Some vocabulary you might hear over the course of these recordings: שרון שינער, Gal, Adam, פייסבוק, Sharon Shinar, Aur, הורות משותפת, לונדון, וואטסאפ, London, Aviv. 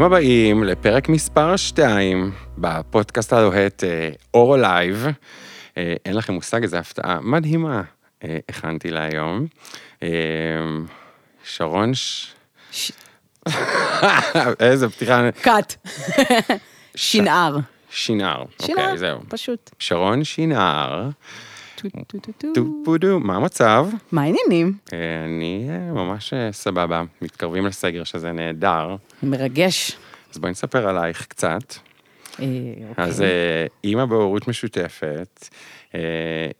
ברוכים הבאים לפרק מספר 2 בפודקאסט הלוהט אור לייב. אין לכם מושג, איזו הפתעה מדהימה הכנתי לה היום. שרון איזה פתיחה... קאט. שינער. שינער, אוקיי, זהו. פשוט. שרון שינער. מה המצב? מה העניינים? אני ממש סבבה, מתקרבים לסגר שזה נהדר. מרגש. אז בואי נספר עלייך קצת. אז אימא בהורות משותפת,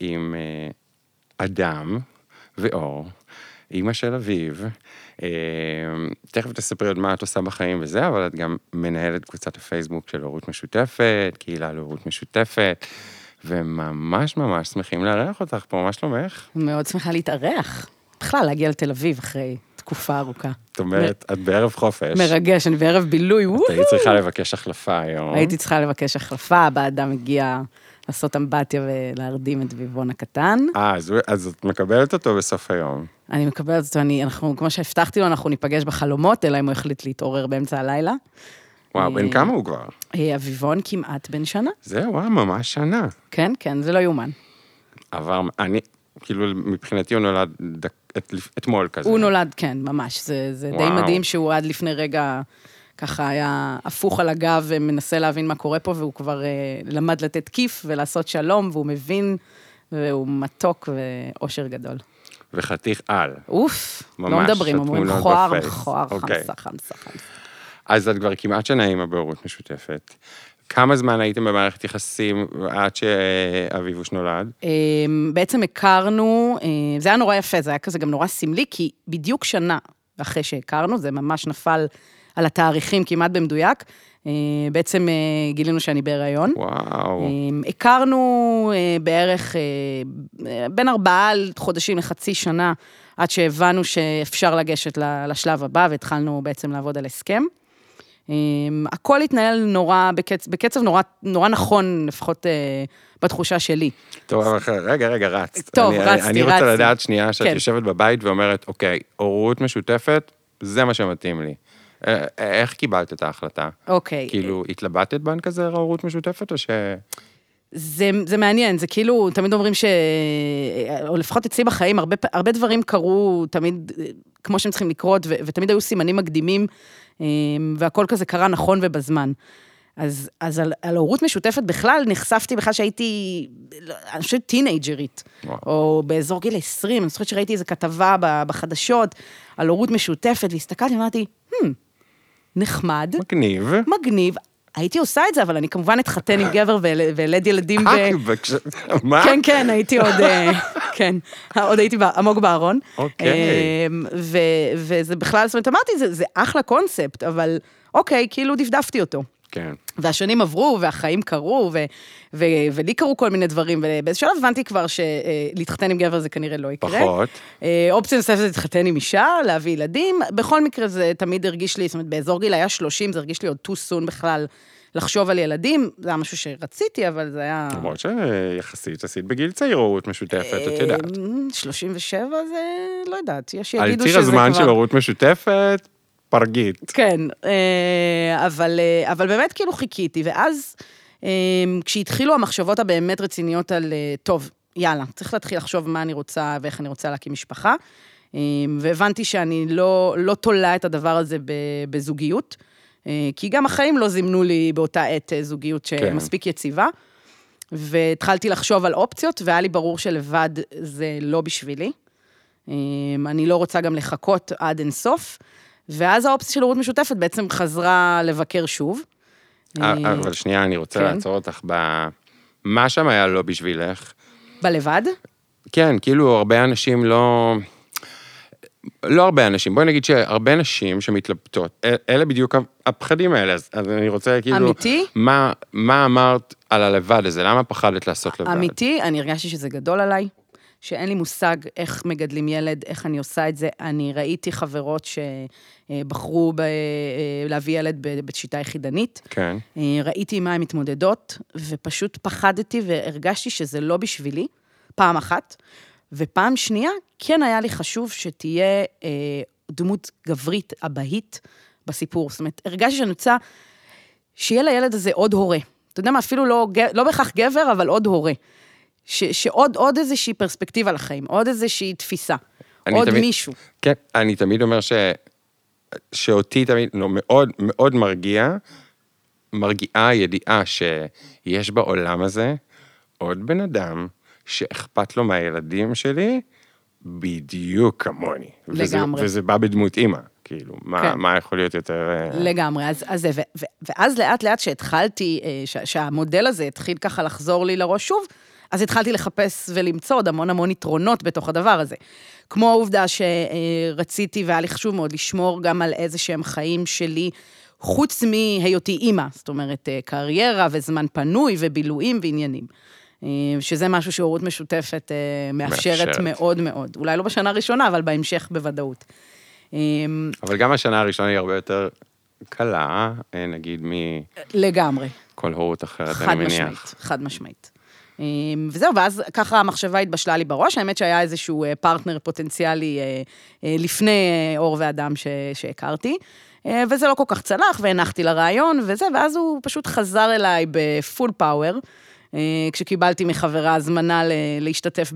עם אדם ואור, אימא של אביב, תכף תספרי עוד מה את עושה בחיים וזה, אבל את גם מנהלת קבוצת הפייסבוק של הורות משותפת, קהילה להורות משותפת, וממש ממש שמחים לארח אותך פה, ממש לומך. מאוד שמחה להתארח. בכלל, להגיע לתל אביב אחרי תקופה ארוכה. זאת אומרת, את בערב חופש. מרגש, אני בערב בילוי. את היית צריכה לבקש החלפה היום. הייתי צריכה לבקש החלפה, באדם הגיע לעשות אמבטיה ולהרדים את ביבון הקטן. אז את מקבלת אותו בסוף היום. אני מקבלת אותו, אנחנו, כמו שהבטחתי לו, אנחנו ניפגש בחלומות, אלא אם הוא החליט להתעורר באמצע הלילה. וואו, בן כמה הוא כבר? אביבון כמעט בן שנה. זהו, וואו, ממש שנה. כן, כן, זה לא יומן. עבר, אני, כאילו, מבחינתי הוא נולד אתמול כזה. הוא נולד, כן, ממש. זה די מדהים שהוא עד לפני רגע, ככה היה הפוך על הגב, ומנסה להבין מה קורה פה, והוא כבר למד לתת כיף ולעשות שלום, והוא מבין, והוא מתוק ואושר גדול. וחתיך על. אוף, לא מדברים, אומרים חואר, חואר, חמסה, חמסה, חמסה. אז את כבר כמעט שנה אימא בהורות משותפת. כמה זמן הייתם במערכת יחסים עד שאביבוש נולד? בעצם הכרנו, זה היה נורא יפה, זה היה כזה גם נורא סמלי, כי בדיוק שנה אחרי שהכרנו, זה ממש נפל על התאריכים כמעט במדויק, בעצם גילינו שאני בהיריון. וואו. הכרנו בערך בין 4 חודשים לחצי שנה, עד שהבנו שאפשר לגשת לשלב הבא, והתחלנו בעצם לעבוד על הסכם. הכל התנהל נורא, בקצב נורא נכון, לפחות בתחושה שלי. טוב, רגע, רצת. טוב, רצתי. אני רוצה לדעת שנייה שאת יושבת בבית ואומרת, אוקיי, הורות משותפת, זה מה שמתאים לי. איך קיבלת את ההחלטה? אוקיי. כאילו, התלבטת בן כזה הורות משותפת או ש... זה מעניין, זה כאילו, תמיד אומרים ש... או לפחות אצלי בחיים, הרבה דברים קרו תמיד כמו שהם צריכים לקרות, ותמיד היו סימנים מקדימים, והכל כזה קרה נכון ובזמן. אז על הורות משותפת בכלל, נחשפתי בכלל שהייתי, אני חושבת טינאג'רית, או באזור גיל 20, אני חושבת שראיתי איזו כתבה בחדשות, על הורות משותפת, והסתכלתי ואמרתי, נחמד. מגניב. מגניב. הייתי עושה את זה, אבל אני כמובן התחתן עם גבר וילד ילדים. מה? כן, כן, הייתי עוד, כן, עוד הייתי עמוק בארון. אוקיי. וזה בכלל, זאת אומרת, אמרתי, זה אחלה קונספט, אבל אוקיי, כאילו דפדפתי אותו. כן. והשנים עברו, והחיים קרו, ולי קרו כל מיני דברים, ובאיזשהו שלב הבנתי כבר שלהתחתן עם גבר זה כנראה לא יקרה. פחות. אופציה נוספת זה להתחתן עם אישה, להביא ילדים, בכל מקרה זה תמיד הרגיש לי, זאת אומרת, באזור גיל היה 30, זה הרגיש לי עוד too soon בכלל לחשוב על ילדים, זה היה משהו שרציתי, אבל זה היה... למרות שיחסית עשית בגיל צעיר הורות משותפת, את יודעת. 37 זה לא יודעת, יש יגידו שזה כבר... על ציר הזמן של הורות משותפת, פרגית. כן, אבל באמת כאילו חיכיתי, ואז כשהתחילו המחשבות הבאמת רציניות על, טוב, יאללה, צריך להתחיל לחשוב מה אני רוצה ואיך אני רוצה להקים משפחה, והבנתי שאני לא תולה את הדבר הזה בזוגיות, כי גם החיים לא זימנו לי באותה עת זוגיות שמספיק יציבה, והתחלתי לחשוב על אופציות, והיה לי ברור שלבד זה לא בשבילי, אני לא רוצה גם לחכות עד אינסוף, ואז האופציה של הורות משותפת בעצם חזרה לבקר שוב. אבל שנייה, אני רוצה לעצור אותך במה שם היה לא בשבילך. בלבד? כן, כאילו הרבה אנשים לא הרבה אנשים, בואי נגיד שהרבה נשים שמתלבטות, אלה בדיוק הפחדים האלה, אז אני רוצה כאילו... אמיתי? מה אמרת על הלבד הזה? למה פחדת לעשות לבד? אמיתי, אני הרגשתי שזה גדול עליי. שאין לי מושג איך מגדלים ילד, איך אני עושה את זה. אני ראיתי חברות שבחרו להביא ילד בשיטה יחידנית. כן. ראיתי מה הן מתמודדות, ופשוט פחדתי והרגשתי שזה לא בשבילי, פעם אחת. ופעם שנייה, כן היה לי חשוב שתהיה דמות גברית, אבהית, בסיפור. זאת אומרת, הרגשתי שאני רוצה שיהיה לילד הזה עוד הורה. אתה יודע מה, אפילו לא בהכרח גבר, אבל עוד הורה. שעוד איזושהי פרספקטיבה לחיים, עוד איזושהי תפיסה, עוד מישהו. כן, אני תמיד אומר שאותי תמיד מאוד מאוד מרגיעה ידיעה שיש בעולם הזה עוד בן אדם שאכפת לו מהילדים שלי בדיוק כמוני. לגמרי. וזה בא בדמות אמא, כאילו, מה יכול להיות יותר... לגמרי, אז זה, ואז לאט לאט שהתחלתי, שהמודל הזה התחיל ככה לחזור לי לראש שוב, אז התחלתי לחפש ולמצוא עוד המון יתרונות בתוך הדבר הזה. כמו העובדה שרציתי, והיה לי חשוב מאוד לשמור גם על איזה שהם חיים שלי, חוץ מהיותי אימא, זאת אומרת, קריירה וזמן פנוי ובילויים ועניינים. שזה משהו שהורות משותפת מאפשרת מאוד מאוד. אולי לא בשנה הראשונה, אבל בהמשך בוודאות. אבל גם השנה הראשונה היא הרבה יותר קלה, נגיד, לגמרי. כל הורות אחרת, אני מניח. חד משמעית. וזהו, ואז ככה המחשבה התבשלה לי בראש, האמת שהיה איזשהו פרטנר פוטנציאלי לפני אור ואדם שהכרתי, וזה לא כל כך צלח, והנחתי לרעיון, וזה, ואז הוא פשוט חזר אליי בפול פאוור, כשקיבלתי מחברה הזמנה להשתתף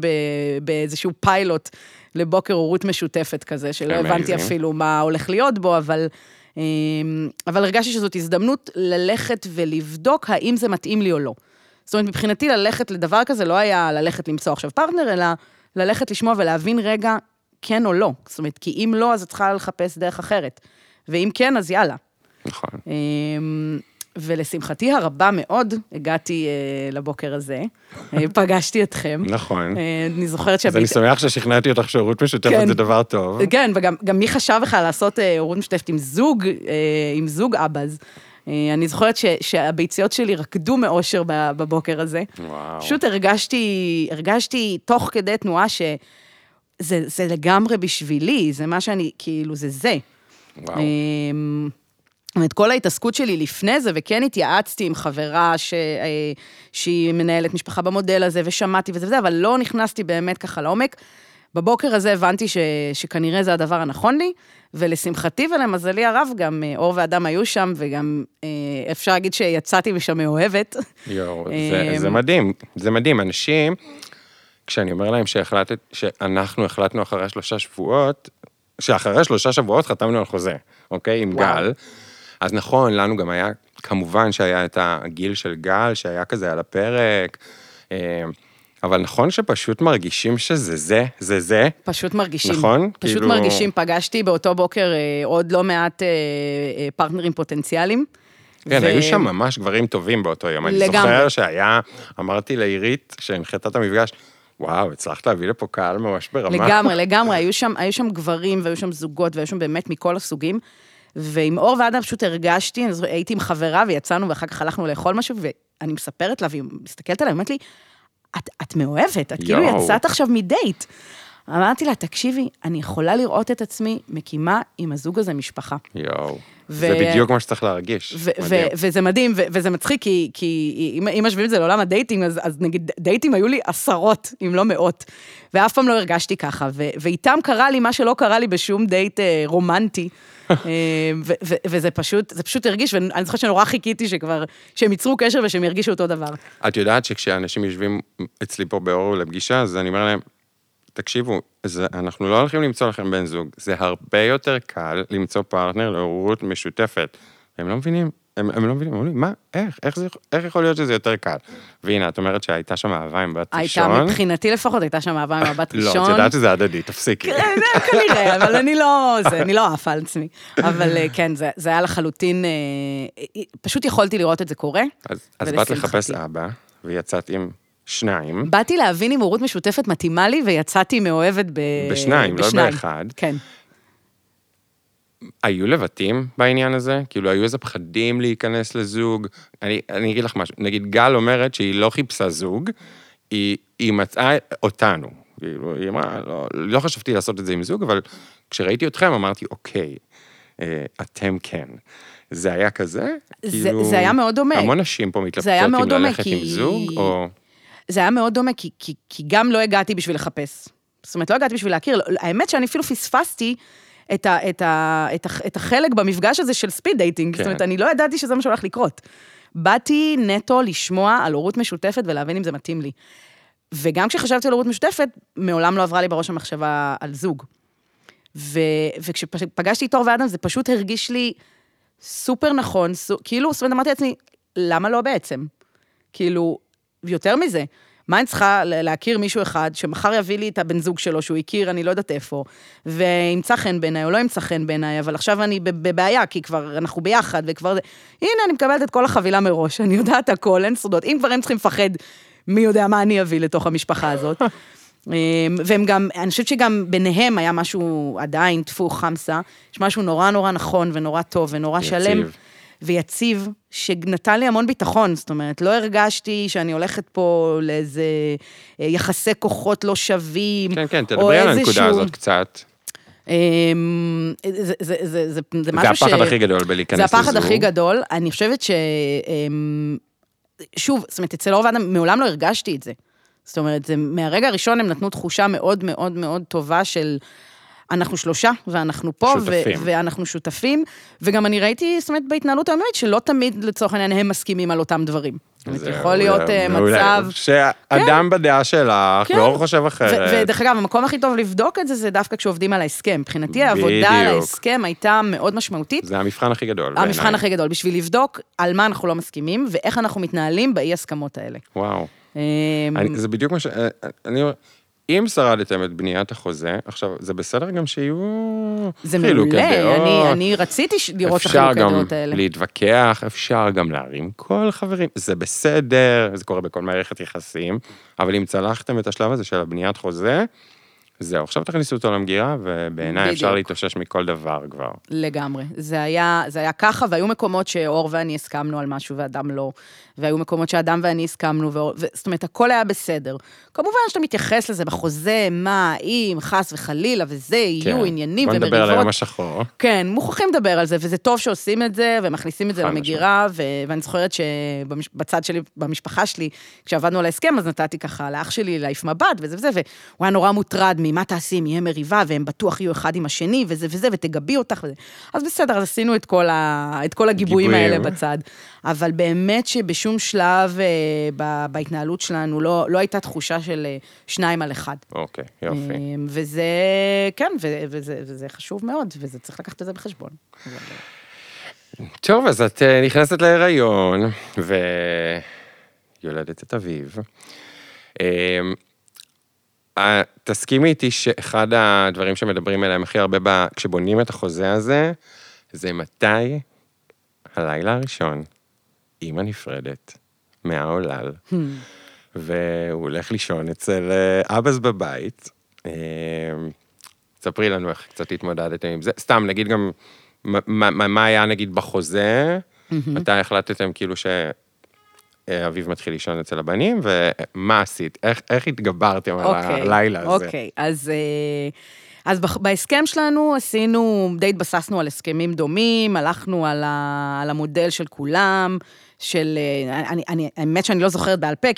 באיזשהו פיילוט לבוקר הורות משותפת כזה, שלא הבנתי אפילו מה הולך להיות בו, אבל הרגשתי שזאת הזדמנות ללכת ולבדוק האם זה מתאים לי או לא. זאת אומרת, מבחינתי ללכת לדבר כזה, לא היה ללכת למצוא עכשיו פרטנר, אלא ללכת לשמוע ולהבין רגע כן או לא. זאת אומרת, כי אם לא, אז את צריכה לחפש דרך אחרת. ואם כן, אז יאללה. נכון. ולשמחתי הרבה מאוד, הגעתי לבוקר הזה, פגשתי אתכם. נכון. אני זוכרת אז אני שמח ששכנעתי אותך שהורות משותפת זה דבר טוב. כן, וגם מי חשב לך לעשות הורות משותפת עם זוג אבאז, אני זוכרת שהביציות שלי רקדו מאושר בבוקר הזה. וואו. פשוט הרגשתי תוך כדי תנועה שזה לגמרי בשבילי, זה מה שאני, כאילו, זה. וואו. את כל ההתעסקות שלי לפני זה, וכן התייעצתי עם חברה שהיא מנהלת משפחה במודל הזה, ושמעתי וזה, אבל לא נכנסתי באמת ככה לעומק. בבוקר הזה הבנתי שכנראה זה הדבר הנכון לי, ולשמחתי ולמזלי הרב, גם אור ואדם היו שם, וגם אפשר להגיד שיצאתי משם מאוהבת. יו, זה מדהים, זה מדהים. אנשים, כשאני אומר להם שאנחנו החלטנו אחרי 3 שבועות, שאחרי 3 שבועות חתמנו על חוזה, אוקיי, עם גל. אז נכון, לנו גם היה, כמובן שהיה את הגיל של גל, שהיה כזה על הפרק, אבל נכון שפשוט מרגישים שזה זה. פשוט מרגישים. נכון? פשוט כאילו... מרגישים. פגשתי באותו בוקר עוד לא מעט פרטנרים פוטנציאליים. כן, היו שם ממש גברים טובים באותו יום. לגמרי. אני זוכר שהיה, אמרתי לעירית, כשהנחתה את המפגש, וואו, הצלחת להביא לפה קהל ממש ברמה. לגמרי. היו שם גברים, והיו שם זוגות, והיו שם באמת מכל הסוגים. ועם אור ואדם פשוט הרגשתי, הייתי עם חברה ויצאנו, ואחר כך הלכנו לאכול משהו, ואני מספרת לה, והיא מסתכלת עליה, ואומרת לי, את מאוהבת, את כאילו יצאת עכשיו מדייט. אמרתי לה, תקשיבי, אני יכולה לראות את עצמי מקימה עם הזוג הזה משפחה. יואו, זה בדיוק מה שצריך להרגיש. וזה מדהים, וזה מצחיק, כי אם משווים את זה לעולם הדייטינג, אז נגיד, דייטים היו לי 10, אם לא 100, ואף פעם לא הרגשתי ככה, ואיתם קרה לי מה שלא קרה לי בשום דייט רומנטי, וזה פשוט הרגיש, ואני זוכרת שנורא חיכיתי שהם ייצרו קשר ושהם ירגישו אותו דבר. את יודעת שכשאנשים יושבים אצלי פה באור לפגישה, אז אני אומר להם, תקשיבו, אנחנו לא הולכים למצוא לכם בן זוג, זה הרבה יותר קל למצוא פרטנר להורות משותפת. הם לא מבינים, הם לא מבינים, הם אומרים, מה, איך יכול להיות שזה יותר קל? והנה, את אומרת שהייתה שם אהבה עם בת ראשון? הייתה, מבחינתי לפחות, הייתה שם אהבה עם בת ראשון. לא, את יודעת שזה הדדי, תפסיקי. זה כנראה, אבל אני לא אהפה על עצמי. אבל כן, זה היה לחלוטין, פשוט יכולתי לראות את זה קורה. אז באת לחפש אבא, ויצאת עם... 2. באתי להבין אם הורות משותפת מתאימה לי, ויצאתי מאוהבת בשניים. לא באחד. כן. היו לבטים בעניין הזה? כאילו, היו איזה פחדים להיכנס לזוג? אני אגיד לך משהו. נגיד, גל אומרת שהיא לא חיפשה זוג, היא מצאה אותנו. כאילו, היא אמרה, לא חשבתי לעשות את זה עם זוג, אבל כשראיתי אתכם, אמרתי, אוקיי, אתם כן. זה היה כזה? זה היה מאוד דומה. המון נשים פה מתלבטות אם ללכת עם זוג, או... זה היה מאוד דומה, כי גם לא הגעתי בשביל לחפש. זאת אומרת, לא הגעתי בשביל להכיר. האמת שאני אפילו פספסתי את החלק במפגש הזה של ספיד דייטינג, זאת אומרת, אני לא ידעתי שזה מה שהולך לקרות. באתי נטו לשמוע על הורות משותפת ולהבין אם זה מתאים לי. וגם כשחשבתי על הורות משותפת, מעולם לא עברה לי בראש המחשבה על זוג. וכשפגשתי את אור ואדם, זה פשוט הרגיש לי סופר נכון, כאילו, זאת אומרת, אמרתי לעצמי, למה לא בעצם? כאילו, יותר מזה, מה אני צריכה להכיר מישהו אחד, שמחר יביא לי את הבן זוג שלו, שהוא הכיר, אני לא יודעת איפה, וימצא חן בעיניי, או לא ימצא חן בעיניי, אבל עכשיו אני בבעיה, כי כבר אנחנו ביחד, וכבר זה, הנה, אני מקבלת את כל החבילה מראש, אני יודעת הכל, אין סודות, אם כבר הם צריכים לפחד, מי יודע מה אני אביא לתוך המשפחה הזאת, והם גם, אני חושבת שגם ביניהם היה משהו עדיין, תפוך חמסה, יש משהו נורא נורא נכון, ונורא טוב, ונורא שלם, ויציב, שנתן לי המון ביטחון, זאת אומרת, לא הרגשתי שאני הולכת פה לאיזה יחסי כוחות לא שווים, כן, כן, תדברי על הנקודה הזאת קצת. זה הפחד הכי גדול בלהיכנס לזוג. זה הפחד הכי גדול, אני חושבת ש... שוב, זאת אומרת, אצל אור ואדם, מעולם לא הרגשתי את זה. זאת אומרת, מהרגע הראשון הם נתנו תחושה מאוד מאוד מאוד טובה של... אנחנו שלושה, ואנחנו פה, ואנחנו שותפים, וגם אני ראיתי, זאת אומרת, בהתנהלות היומית, שלא תמיד לצורך העניין הם מסכימים על אותם דברים. זאת אומרת, יכול להיות מצב... שאדם בדעה שלך, לא חושב אחרת. ודרך אגב, המקום הכי טוב לבדוק את זה, זה דווקא כשעובדים על ההסכם. מבחינתי, העבודה על ההסכם הייתה מאוד משמעותית. זה המבחן הכי גדול. המבחן הכי גדול, בשביל לבדוק על מה אנחנו לא מסכימים, ואיך אנחנו מתנהלים באי-הסכמות האלה. וואו. זה בדיוק מה ש... אם שרדתם את בניית החוזה, עכשיו, זה בסדר גם שיהיו חילוק הדעות. זה מעולה, אני רציתי לראות את החילוק הדעות האלה. אפשר גם להתווכח, אפשר גם להרים כל חברים, זה בסדר, זה קורה בכל מערכת יחסים, אבל אם צלחתם את השלב הזה של הבניית חוזה, זהו, עכשיו תכניסו אותו למגירה, ובעיניי אפשר להתאושש מכל דבר כבר. לגמרי. זה היה ככה, והיו מקומות שאור ואני הסכמנו על משהו, ואדם לא. והיו מקומות שאדם ואני הסכמנו, זאת אומרת, הכל היה בסדר. כמובן שאתה מתייחס לזה בחוזה, מה, אם, חס וחלילה, וזה, יהיו עניינים ומריבות. בוא נדבר על היום השחור. כן, מוכרחים לדבר על זה, וזה טוב שעושים את זה, ומכניסים את זה למגירה, ואני זוכרת שבצד שלי, במשפחה שלי, כשעבדנו על ההסכם, אז נתתי ככה לאח שלי להעיף מבט, וזה, והוא היה נורא מוטרד ממה תעשי, יהיה מריבה, והם בטוח יהיו אחד עם השני, וזה, ותגבי אותך, וזה. אז בסדר, אז עשינו את כל הגיבויים האלה בצד. אבל באמת שבשום שלב בהתנהלות שלנו לא הייתה תחושה של 2 על 1. אוקיי, יופי. וזה, כן, וזה חשוב מאוד, וזה צריך לקחת את זה בחשבון. טוב, אז את נכנסת להיריון, ויולדת את אביב. תסכימי איתי שאחד הדברים שמדברים אליהם הכי הרבה כשבונים את החוזה הזה, זה מתי הלילה הראשון אמא נפרדת מהעולל, והוא הולך לישון אצל אבאס בבית. תספרי לנו איך קצת התמודדתם עם זה. סתם, נגיד גם, מה היה נגיד בחוזה, מתי החלטתם כאילו ש... אביב מתחיל לישון אצל הבנים, ומה עשית? איך התגברתם על הלילה הזה? אוקיי, אז בהסכם שלנו עשינו, די התבססנו על הסכמים דומים, הלכנו על המודל של כולם, של, האמת שאני לא זוכרת בעל פה,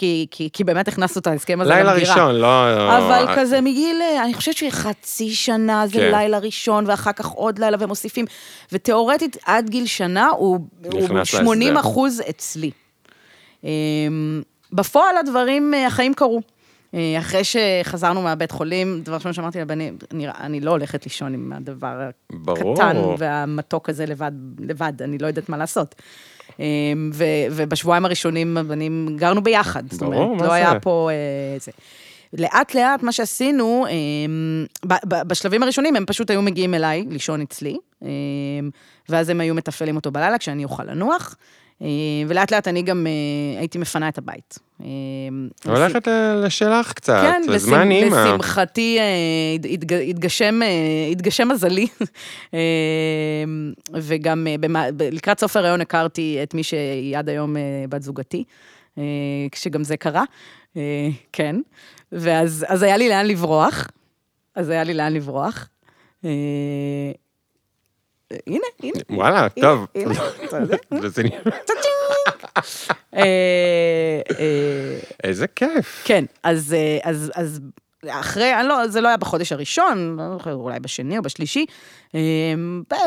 כי באמת הכנסנו את ההסכם הזה למגירה. לילה ראשון, לא... אבל כזה מגיל, אני חושבת שחצי שנה זה לילה ראשון, ואחר כך עוד לילה, ומוסיפים, ותיאורטית עד גיל שנה, הוא 80% אצלי. בפועל הדברים, החיים קרו. אחרי שחזרנו מהבית חולים, דבר שם שאמרתי לבנים, אני לא הולכת לישון עם הדבר הקטן והמתוק הזה לבד, אני לא יודעת מה לעשות. ובשבועיים הראשונים הבנים גרנו ביחד, זאת אומרת, לא היה פה זה. לאט לאט מה שעשינו, בשלבים הראשונים הם פשוט היו מגיעים אליי, לישון אצלי, ואז הם היו מטפלים אותו בלילה כשאני אוכל לנוח, ולאט לאט אני גם הייתי מפנה את הבית. הולכת לשלך קצת, כן, לזמן אימא. לשמחתי התגשם מזלי, וגם לקראת סוף הרעיון הכרתי את מי שהיא עד היום בת זוגתי, כשגם זה קרה, כן, ואז היה לי לאן לברוח, הנה. וואלה, טוב. איזה כיף. כן, אז אחרי, זה לא היה בחודש הראשון, אולי בשני או בשלישי,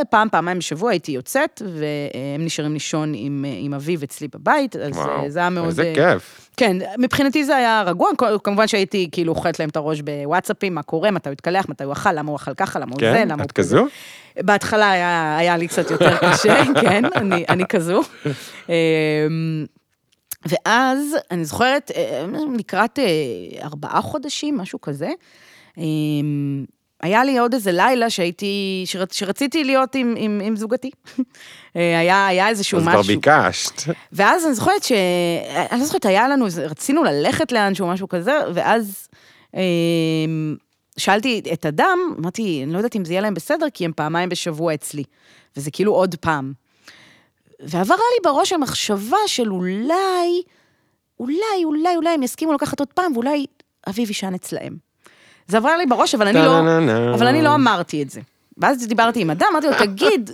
פעמיים בשבוע הייתי יוצאת, והם נשארים לישון עם אביב אצלי בבית, אז זה היה מאוד... איזה כיף. כן, מבחינתי זה היה רגוע, כמובן שהייתי כאילו אוכלת להם את הראש בוואטסאפים, מה קורה, מתי הוא התקלח, מתי הוא אכל, למה הוא אכל ככה, למה הוא זה, למה הוא... את כזו? בהתחלה היה לי קצת יותר קשה, כן, אני כזו. ואז, אני זוכרת, לקראת 4 חודשים, משהו כזה, היה לי עוד איזה לילה שרציתי להיות עם זוגתי. היה איזשהו משהו. אז כבר ביקשת. ואז אני זוכרת היה לנו, רצינו ללכת לאנשהו, משהו כזה, ואז שאלתי את אדם, אמרתי, אני לא יודעת אם זה יהיה להם בסדר, כי הם פעמיים בשבוע אצלי. וזה כאילו עוד פעם. ועברה לי בראש המחשבה של אולי הם יסכימו לקחת עוד פעם, ואולי אביב ישן אצלהם. זה עברה לי בראש, אבל אני לא אמרתי את זה. ואז דיברתי עם אדם, אמרתי לו, תגיד,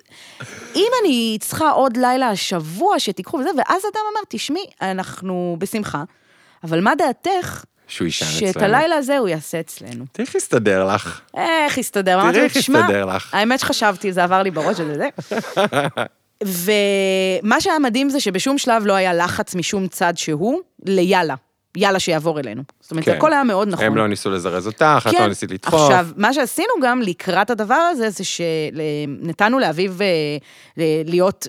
אם אני צריכה עוד לילה השבוע שתיקחו וזה, ואז אדם אמר, תשמעי, אנחנו בשמחה, אבל מה דעתך? שהוא ישן אצלנו. שאת הלילה הזה הוא יעשה אצלנו. תראי איך יסתדר לך. איך יסתדר? תראי איך יסתדר לך. האמת שחשבתי, זה עבר לי בראש הזה. ומה שהיה מדהים זה שבשום שלב לא היה לחץ משום צד שהוא, יאללה שיעבור אלינו. זאת אומרת, הכל היה מאוד נכון. הם לא ניסו לזרז אותך, את לא ניסית לדחוף. עכשיו, מה שעשינו גם לקראת הדבר הזה, זה שנתנו לאביב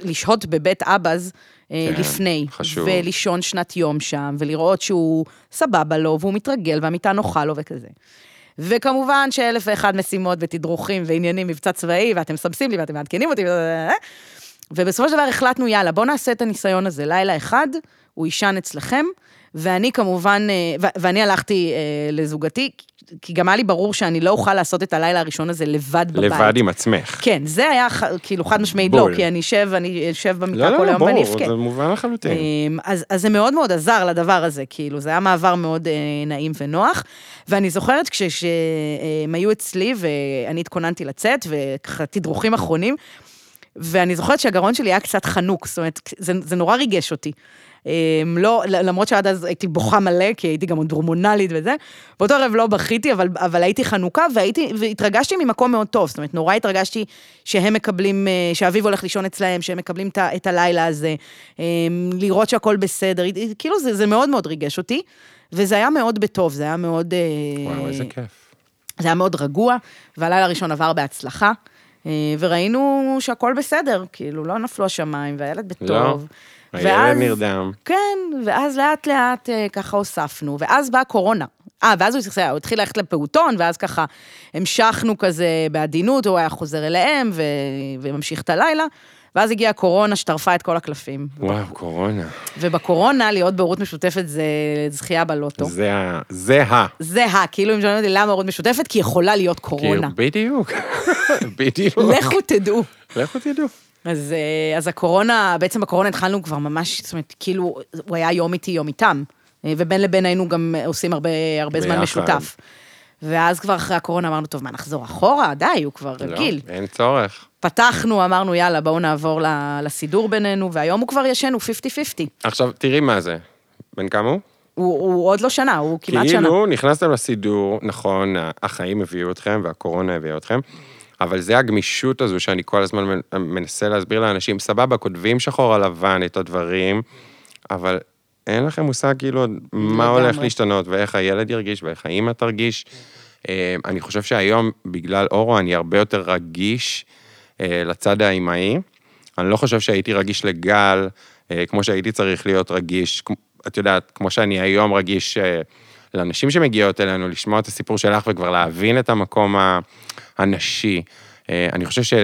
לשהות בבית אבאז, לפני, ולישון שנת יום שם, ולראות שהוא סבבה לו, והוא מתרגל, והמיטה נוחה לו וכזה. וכמובן ש1,001 משימות ותדרוכים ועניינים מבצע צבאי, ואתם מסבסים לי ואתם מעדכנים אותי, ובסופו של דבר החלטנו, יאללה, בוא נעשה את הניסיון הזה, לילה אחד, הוא ישן אצלכם, ואני כמובן, ואני הלכתי לזוגתי, כי גם היה לי ברור שאני לא אוכל לעשות את הלילה הראשון הזה לבד בבית. לבד עם עצמך. כן, זה היה כאילו חד משמעית לא, כי אני אשב במיטה כל היום ואני אבכה. לא, זה מובן לחלוטין. אז זה מאוד מאוד עזר לדבר הזה, כאילו, זה היה מעבר מאוד נעים ונוח, ואני זוכרת כשהם היו אצלי, ואני התכוננתי לצאת, וככה תדרוכים אחרונים, ואני זוכרת שהגרון שלי היה קצת חנוק, זאת אומרת, זה נורא ריגש אותי. לא, למרות שעד אז הייתי בוכה מלא, כי הייתי גם דורמונלית וזה, באותו ערב לא בכיתי, אבל הייתי חנוכה, והתרגשתי ממקום מאוד טוב, זאת אומרת, נורא התרגשתי שהם מקבלים, שאביב הולך לישון אצלהם, שהם מקבלים את הלילה הזה, לראות שהכל בסדר, כאילו זה מאוד מאוד ריגש אותי, וזה היה מאוד בטוב, זה היה מאוד... וואו, איזה כיף. זה היה מאוד רגוע, והלילה הראשון עבר בהצלחה, וראינו שהכל בסדר, כאילו לא נפלו השמיים, והילד בטוב. לא, הילד נרדם. כן, ואז לאט לאט ככה הוספנו, ואז באה קורונה. ואז הוא התחיל ללכת לפעוטון, ואז ככה המשכנו כזה בעדינות, הוא היה חוזר אליהם, וממשיך את הלילה, ואז הגיעה קורונה שטרפה את כל הקלפים. וואו, קורונה. ובקורונה, להיות בהורות משותפת זה זכייה בלוטו. זה ה. כאילו, אם שואלים אותי למה הורות משותפת, כי יכולה להיות קורונה. בדיוק. לכו תדעו. אז הקורונה, בעצם בקורונה התחלנו כבר ממש, זאת אומרת, כאילו, הוא היה יום איתי, יום איתם. ובין לבין היינו גם עושים הרבה זמן משותף. ואז כבר אחרי הקורונה אמרנו, טוב, מה, נחזור אחורה? די, הוא כבר רגיל. לא, אין צורך. פתחנו, אמרנו, יאללה, בואו נעבור לסידור בינינו, והיום הוא כבר ישן, הוא 50-50. עכשיו, תראי מה זה. בן כמה הוא? הוא עוד לא שנה, הוא כמעט שנה. כאילו, נכנסתם לסידור, נכון, החיים הביאו אתכם, והקורונה הביאו אתכם, אבל זה הגמישות הזו שאני כל הזמן מנסה להסביר לאנשים, סבבה, כותבים שחור על לבן את הדברים, אבל... אין לכם מושג כאילו מה הולך להשתנות, ואיך הילד ירגיש, ואיך האמא תרגיש. אני חושב שהיום, בגלל אורו, אני הרבה יותר רגיש לצד האמאי. אני לא חושב שהייתי רגיש לגל, כמו שהייתי צריך להיות רגיש, את יודעת, כמו שאני היום רגיש לאנשים שמגיעות אלינו, לשמוע את הסיפור שלך וכבר להבין את המקום הנשי. אני חושב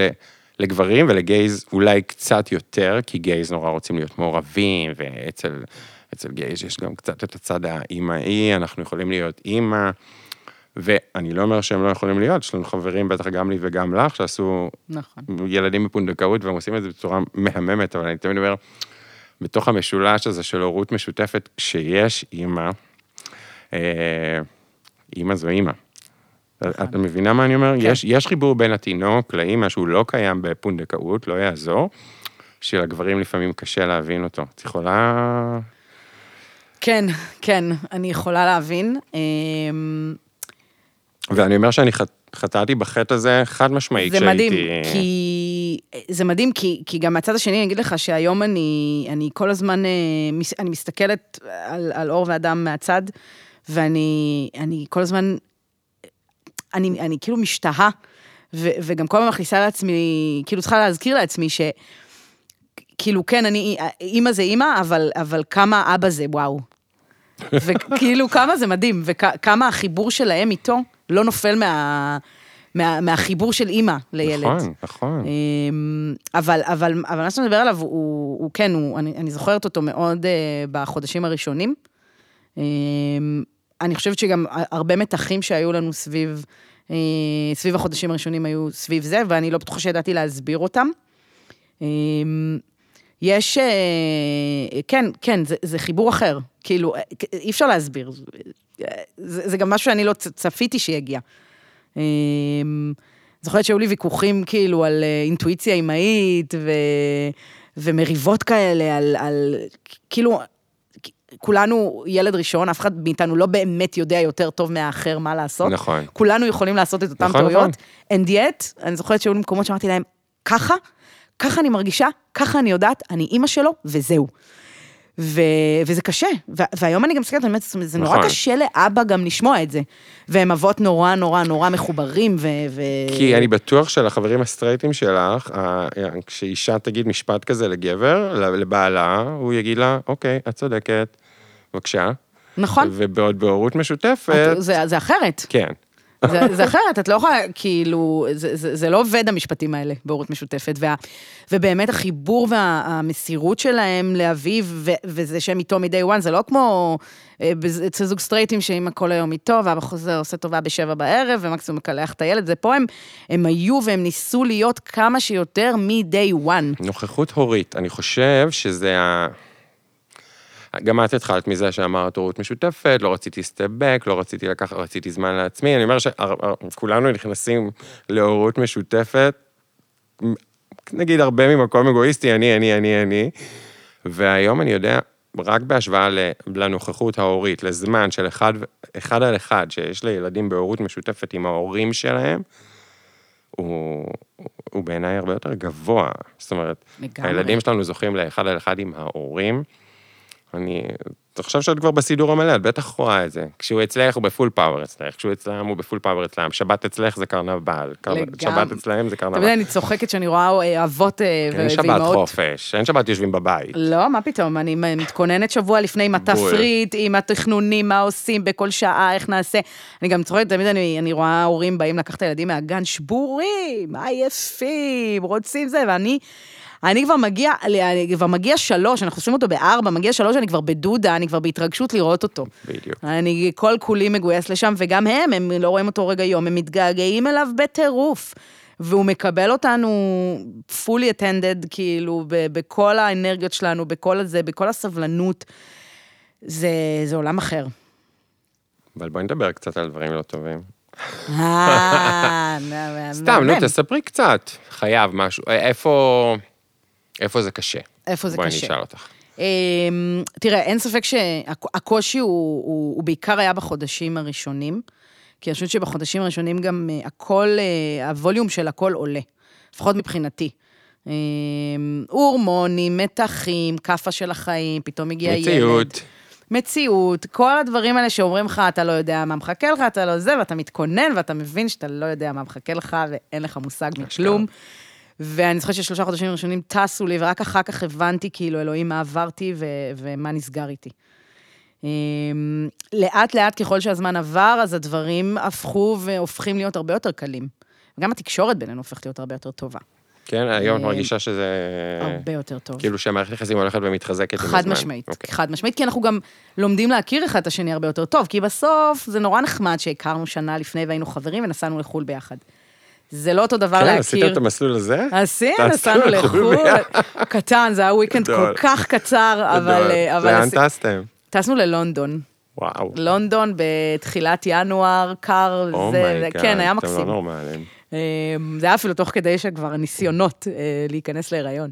שלגברים ולגייז אולי קצת יותר, כי גייז נורא רוצים להיות מעורבים, אצל גייז יש גם קצת את הצד האימאי, אנחנו יכולים להיות אימא, ואני לא אומר שהם לא יכולים להיות, יש לנו חברים, בטח גם לי וגם לך, שעשו נכון. ילדים מפונדקאות, והם עושים את זה בצורה מהממת, אבל אני תמיד אומר, בתוך המשולש הזה של הורות משותפת, כשיש אימא, אימא זו אימא. נכון. את מבינה מה אני אומר? כן. יש חיבור בין התינוק לאימא, שהוא לא קיים בפונדקאות, לא יעזור, שלגברים לפעמים קשה להבין אותו. את יכולה... כן, אני יכולה להבין. ואני אומר שאני חטאתי בחטא הזה חד משמעית. זה מדהים, כי... זה מדהים, כי גם מהצד השני, אני אגיד לך שהיום אני כל הזמן, אני מסתכלת על אור ואדם מהצד, ואני כל הזמן, אני כאילו משתהה, וגם כל הזמן מכניסה לעצמי, כאילו צריכה להזכיר לעצמי ש... כאילו, כן, אימא זה אימא, אבל כמה אבא זה, וואו. וכאילו, כמה זה מדהים, וכמה החיבור שלהם איתו לא נופל מהחיבור של אימא לילד. נכון, נכון. אבל מה שאתה מדבר עליו, הוא כן, אני זוכרת אותו מאוד בחודשים הראשונים. אני חושבת שגם הרבה מתחים שהיו לנו סביב החודשים הראשונים היו סביב זה, ואני לא בטוחה שידעתי להסביר אותם. יש, כן, זה חיבור אחר, כאילו, אי אפשר להסביר, זה גם משהו שאני לא צפיתי שיגיע. זוכרת שהיו לי ויכוחים, כאילו, על אינטואיציה אימהית, ומריבות כאלה, על, כאילו, כולנו ילד ראשון, אף אחד מאיתנו לא באמת יודע יותר טוב מהאחר מה לעשות. נכון. כולנו יכולים לעשות את אותם טעויות. And yet, אני זוכרת שהיו למקומות שאמרתי להם, ככה אני מרגישה, ככה אני יודעת, אני אימא שלו, וזהו. וזה קשה. והיום אני גם מסתכלת, אני אומרת, זה נורא קשה לאבא גם לשמוע את זה. והם אבות נורא, נורא, נורא מחוברים, כי אני בטוח שלחברים הסטרייטים שלך, כשאישה תגיד משפט כזה לגבר, לבעלה, הוא יגיד לה, אוקיי, את צודקת, בבקשה. נכון. ובעוד בהורות משותפת... זה אחרת. כן. זה אחרת, את לא יכולה, כאילו, זה לא עובד המשפטים האלה, בהורות משותפת, ובאמת החיבור והמסירות שלהם לאביב, וזה שהם איתו מדי וואן, זה לא כמו אצל זוג סטרייטים, שאמא כל היום איתו, ואבא חוזר עושה טובה ב-7 בערב, ומקסימום מקלח את הילד, זה פה הם היו, והם ניסו להיות כמה שיותר מדי וואן. נוכחות הורית, אני חושב שזה גם את התחלת מזה שאמרת הורות משותפת, לא רציתי להסתבק, לא רציתי לקחת, רציתי זמן לעצמי. אני אומר שכולנו נכנסים להורות משותפת, נגיד הרבה ממקום אגואיסטי, אני. והיום אני יודע, רק בהשוואה לנוכחות ההורית, לזמן של אחד על אחד, שיש לילדים בהורות משותפת עם ההורים שלהם, הוא בעיניי הרבה יותר גבוה. זאת אומרת, הילדים שלנו זוכים לאחד על אחד עם ההורים, אתה חושב שאת כבר בסידור המלא, את בטח רואה את זה. כשהוא אצלך הוא בפול פאוור אצלך, כשהוא אצלם הוא בפול פאוור אצלם, שבת אצלך זה קרנבל, שבת אצלם זה קרנבל. אתה יודע, אני צוחקת שאני רואה אבות ואימהות. אין שבת חופש, אין שבת יושבים בבית. לא, מה פתאום, אני מתכוננת שבוע לפני עם התפריט, עם התכנונים, מה עושים בכל שעה, איך נעשה. אני גם צוחקת, תמיד אני רואה הורים באים לקחת הילדים מהגן שבורים, עייפים, רוצים זה, אני כבר מגיע 3, אנחנו חושבים אותו ב-4, מגיע 3, אני כבר בדודה, אני כבר בהתרגשות לראות אותו. בדיוק. אני כל כולי מגויס לשם, וגם הם לא רואים אותו רגע יום, הם מתגעגעים אליו בטירוף, והוא מקבל אותנו fully attended, כאילו, בכל האנרגיות שלנו, בכל הזה, בכל הסבלנות, זה עולם אחר. אבל בואי נדבר קצת על דברים לא טובים. סתם, נו, תספרי קצת, חייב משהו, איפה זה קשה? בואי אני אשאל אותך. תראה, אין ספק שהקושי הוא בעיקר היה בחודשים הראשונים, כי אני חושבת שבחודשים הראשונים גם הכל, הווליום של הכל עולה, לפחות מבחינתי. הורמונים, מתחים, קפה של החיים, פתאום הגיע ילד. מציאות, כל הדברים האלה שאומרים לך, אתה לא יודע מה מחכה לך, אתה לא זה, ואתה מתכונן, ואתה מבין שאתה לא יודע מה מחכה לך, ואין לך מושג מכלום. ואני זוכרת ש3 חודשים ראשונים טסו לי, ורק אחר כך הבנתי, כאילו, אלוהים, מה עברתי, ומה נסגר איתי. לאט לאט, ככל שהזמן עבר, אז הדברים הפכו והופכים להיות הרבה יותר קלים. וגם התקשורת בינינו הופכת להיות הרבה יותר טובה. כן, היום את מרגישה שזה... הרבה יותר טוב. כאילו שהמערכת יחסים הולכת ומתחזקת עם הזמן. חד משמעית, כי אנחנו גם לומדים להכיר אחד את השני הרבה יותר טוב, כי בסוף זה נורא נחמד שהכרנו שנה לפני והיינו חברים ונסענו לחול ביחד. זה לא אותו דבר להכיר. כן, עשית את המסלול הזה? נסענו לחול. קטן, זה היה וויקנד כל כך קצר, אבל... לאן טסתם? טסנו ללונדון. וואו. לונדון בתחילת ינואר, קר, זה... כן, היה מקסים. זה היה אפילו תוך כדי שכבר ניסיונות להיכנס להיריון.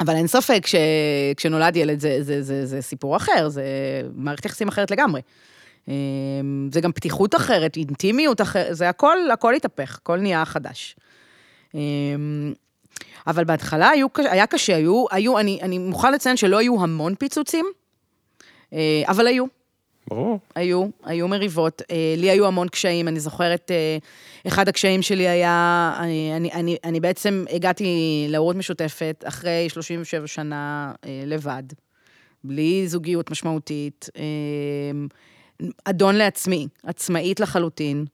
אבל אין ספק שכשנולד ילד זה סיפור אחר, זה מערכת יחסים אחרת לגמרי. זה גם פתיחות אחרת, אינטימיות אחרת, זה הכל התהפך, הכל נהיה חדש. אבל בהתחלה היה קשה, אני מוכן לציין שלא היו המון פיצוצים, אבל היו. ברור. היו מריבות. לי היו המון קשיים, אני זוכרת, אחד הקשיים שלי היה, אני בעצם הגעתי להורות משותפת, אחרי 37 שנה לבד, בלי זוגיות משמעותית, אדון לעצמי, עצמאית לחלוטין,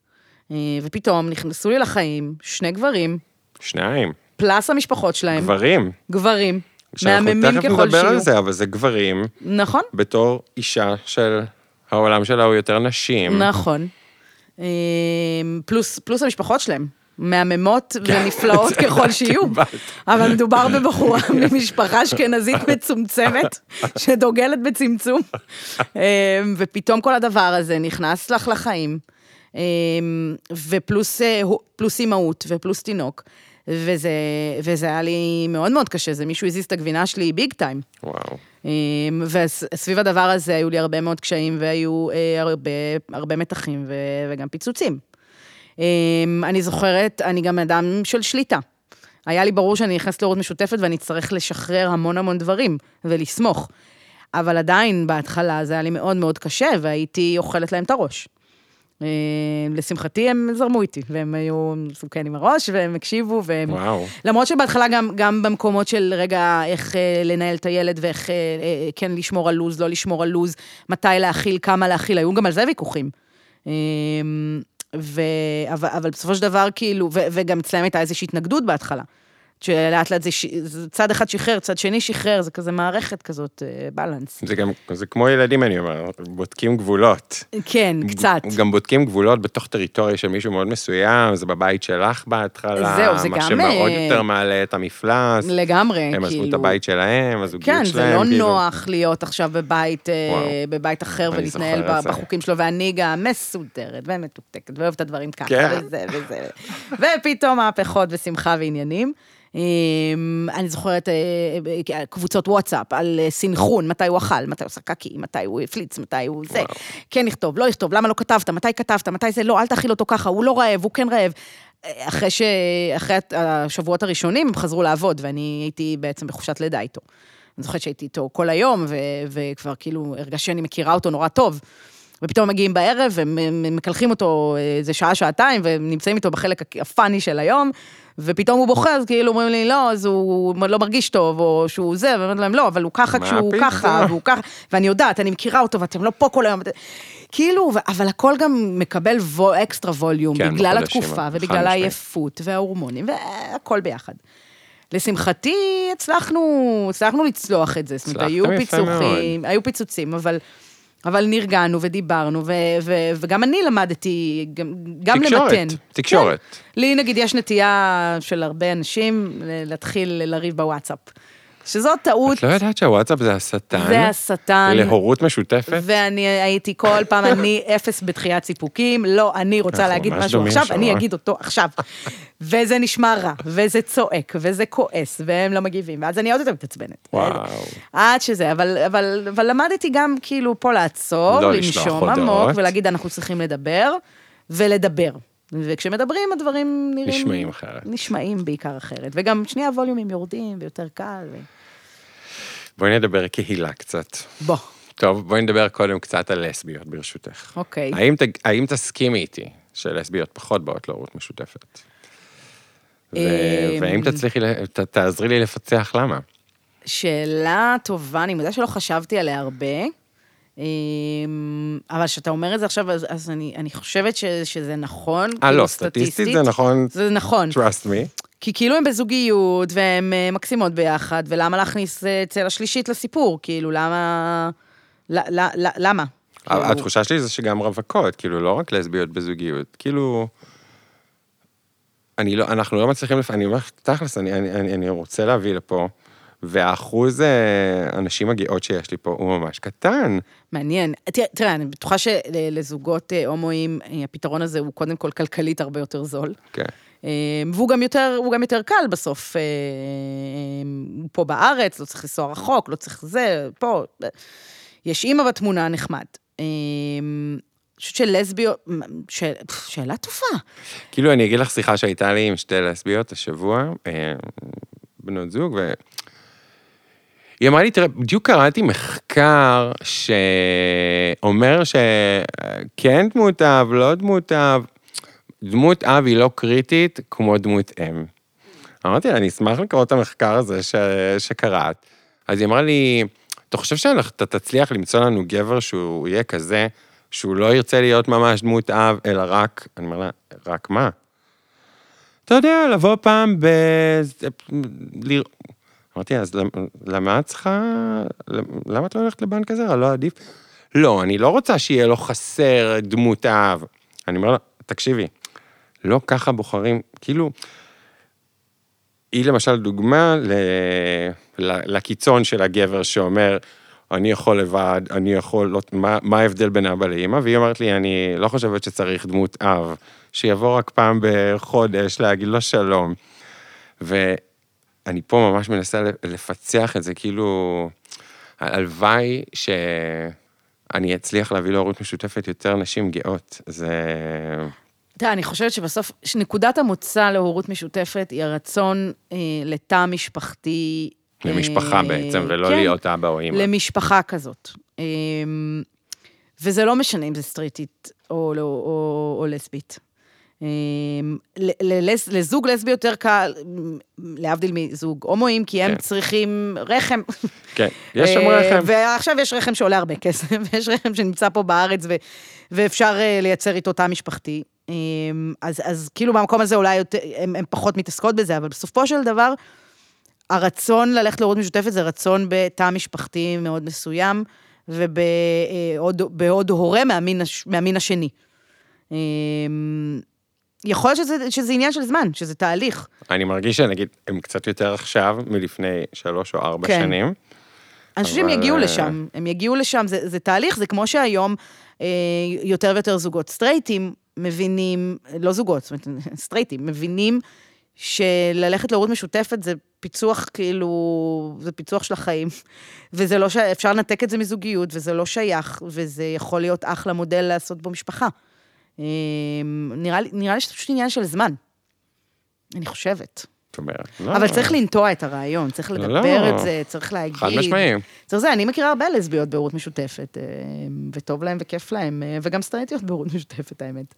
ופתאום נכנסו לי לחיים שני גברים. שניים. פלס המשפחות שלהם. גברים. מהממים ככל שיהיו. תכף נדבר על זה, אבל זה גברים. נכון. בתור אישה של העולם שלה הוא יותר נשים. נכון. פלוס המשפחות שלהם. מהממות ונפלאות ככל שיהיו. אבל מדובר בבחורה ממשפחה אשכנזית מצומצמת, שדוגלת בצמצום. ופתאום כל הדבר הזה נכנס לך לחיים. ופלוס אימהות ופלוס תינוק. וזה היה לי מאוד מאוד קשה, זה מישהו הזיז את הגבינה שלי ביג טיים. וואו. וסביב הדבר הזה היו לי הרבה מאוד קשיים, והיו הרבה מתחים וגם פיצוצים. אני זוכרת, אני גם אדם של שליטה. היה לי ברור שאני נכנס להורות משותפת, ואני צריך לשחרר המון המון דברים, ולסמוך. אבל עדיין בהתחלה זה היה לי מאוד מאוד קשה, והייתי אוכלת להם את הראש. לשמחתי הם זרמו איתי, והם היו סוכן עם הראש, והם הקשיבו, למרות שבהתחלה גם במקומות של רגע איך לנהל את הילד, ואיך כן לשמור על לוז, לא לשמור על לוז, מתי להכיל, כמה להכיל, היו גם על זה ויכוחים. אבל בסופו של דבר, כאילו, וגם אצלם הייתה איזושהי התנגדות בהתחלה, שלאט לאט זה צד אחד שחרר, צד שני שחרר, זה כזה מערכת כזאת, בלנס. זה כמו ילדים, אני אומר, בודקים גבולות. כן, קצת. גם בודקים גבולות בתוך טריטוריה של מישהו מאוד מסוים, זה בבית שלך בהתחלה, זהו, זה גם... מה שמאוד יותר מעלה את המפלס. לגמרי, כאילו. הם עזבו את הבית שלהם, הזוגיות שלהם. כן, זה לא נוח להיות עכשיו בבית אחר ולהתנהל בחוקים שלו, ואני גם מסודרת ומתוקתקת, ואוהבת הדברים ככה, וזה. ופתאום מהפכות ושמחה ועניינים. אני זוכרת קבוצות וואטסאפ על סינכרון, מתי הוא אכל, מתי הוא סקקי, מתי הוא הפליץ, מתי הוא זה, כן נכתוב, לא נכתוב, למה לא כתבת, מתי כתבת, מתי זה, לא, אל תאכיל אותו ככה, הוא לא רעב, הוא כן רעב. אחרי השבועות הראשונים הם חזרו לעבוד, ואני הייתי בעצם בחופשת לידה איתו. אני זוכרת שהייתי איתו כל היום, וכבר כאילו הרגשתי שאני מכירה אותו נורא טוב. ופתאום מגיעים בערב, ומקלחים אותו איזה שעה-שעתיים, ונמצאים איתו בחלק הפני של היום, ופתאום הוא בוכה, אז כאילו אומרים לי, לא, אז הוא לא מרגיש טוב, או שהוא זה, ואומרים להם, לא, אבל הוא ככה כשהוא ככה, והוא ככה, ואני יודעת, אני מכירה אותו, ואתם לא פה כל היום, כאילו, אבל הכל גם מקבל אקסטרה ווליום, בגלל התקופה, ובגלל העייפות, וההורמונים, והכל ביחד. לשמחתי, הצלחנו לצלוח את זה, זאת אומרת, היו פיצוצים, אבל נרגענו ודיברנו, וגם אני למדתי, גם למתן. תקשורת. לי נגיד יש נטייה של הרבה אנשים להתחיל לריב בוואטסאפ. שזאת טעות. את לא יודעת שהוואטסאפ זה השטן? זה השטן. להורות משותפת? ואני הייתי כל פעם, אני אפס בתחיית סיפוקים, לא, אני רוצה להגיד משהו עכשיו, אני אגיד אותו עכשיו. וזה נשמע רע, וזה צועק, וזה כועס, והם לא מגיבים, ואז אני עוד יותר מתעצבנת. וואו. עד שזה, אבל למדתי גם כאילו פה לעצור, לנשום עמוק, ולהגיד אנחנו צריכים לדבר, ולדבר. וכשמדברים, הדברים נראים... נשמעים אחרת. נשמעים בעיקר אחרת. וגם שני הווליומים יורדים, ויותר קל. בואי נדבר קהילה קצת. בוא. טוב, בואי נדבר קודם קצת על לסביות, ברשותך. אוקיי. האם תסכימי איתי שלסביות פחות באות להורות משותפת? והאם תעזרי לי לפצח למה? שאלה טובה, אני מודה שלא חשבתי עליה הרבה. אבל שאתה אומר את זה עכשיו, אז אני חושבת שזה נכון. לא, סטטיסטית זה נכון. זה נכון. Trust me. כי כאילו הם בזוגיות, והם מקסימות ביחד, ולמה להכניס צלע שלישית לסיפור? כאילו, למה? התחושה שלי זה שגם רווקות, כאילו, לא רק לסביות בזוגיות. כאילו, אנחנו לא מצליחים, אני אומר, תכלס, אני רוצה להביא לפה, והאחוז אנשים מגיעות שיש לי פה הוא ממש קטן. מעניין. תראה, אני בטוחה שלזוגות הומואים, הפתרון הזה הוא קודם כל כלכלית הרבה יותר זול. כן. והוא גם יותר קל בסוף. הוא פה בארץ, לא צריך לנסוע רחוק, לא צריך זה, פה. יש אמא בתמונה נחמד. חושבת שלסביות, שאלה טובה. כאילו, אני אגיד לך שיחה שהייתה לי עם שתי לסביות השבוע, בנות זוג, היא אמרה לי, תראה, בדיוק קראתי מחקר שאומר שכן דמות אב, לא דמות אב, דמות אב היא לא קריטית כמו דמות אם. אמרתי לה, אני אשמח לקרוא את המחקר הזה שקראת. אז היא אמרה לי, אתה חושב שאתה תצליח למצוא לנו גבר שהוא יהיה כזה, שהוא לא ירצה להיות ממש דמות אב, אלא רק, אני אומר לה, רק מה? אתה יודע, לבוא פעם אמרתי, אז למה את צריכה, למה את לא הולכת לבנק הזה? לא עדיף. לא, אני לא רוצה שיהיה לו חסר דמות אב. אני אומר לה, תקשיבי, לא ככה בוחרים, כאילו, היא למשל דוגמה לקיצון של הגבר שאומר, אני יכול לבד, אני יכול, מה ההבדל בין אבא לאמא? והיא אומרת לי, אני לא חושבת שצריך דמות אב, שיבוא רק פעם בחודש להגיד לו שלום. ואני פה ממש מנסה לפצח את זה, כאילו, הלוואי שאני אצליח להביא להורות משותפת יותר נשים גאות. זה... אתה, אני חושבת שבסוף, נקודת המוצא להורות משותפת היא הרצון לתא משפחתי. למשפחה בעצם, ולא כן, להיות אבא או אמא. למשפחה כזאת. וזה לא משנה אם זה סטריטית או, או לסבית. לזוג לסבי יותר קל, להבדיל מזוג הומואים, כי הם כן. צריכים רחם. כן, יש שם רחם. ועכשיו יש רחם שעולה הרבה כסף, ויש רחם שנמצא פה בארץ, ואפשר לייצר איתו תא משפחתי. אז כאילו במקום הזה אולי הם פחות מתעסקות בזה, אבל בסופו של דבר, הרצון ללכת להורות משותפת זה רצון בתא משפחתי מאוד מסוים, ובעוד הורה מהמין השני. יכול להיות שזה עניין של זמן, שזה תהליך. אני מרגיש שנגיד, הם קצת יותר עכשיו מלפני 3 או 4 שנים. אנשים יגיעו לשם, הם יגיעו לשם, זה תהליך, זה כמו שהיום יותר ויותר זוגות סטרייטים, מבינים, לא זוגות, זאת אומרת, סטרייטים, מבינים שללכת להורות משותפת זה פיצוח כאילו, זה פיצוח של החיים, וזה לא, אפשר לנתק את זה מזוגיות, וזה לא שייך, וזה יכול להיות אחלה מודל לעשות בו משפחה. נראה לי שזה פשוט עניין של זמן, אני חושבת. אבל צריך לנטוע את הרעיון, צריך לדבר את זה, צריך להגיד. חד משמעיים. אני מכירה הרבה לסביות בהורות משותפת, וטוב להם וכיף להם, וגם סטרייטיות בהורות משותפת, האמת.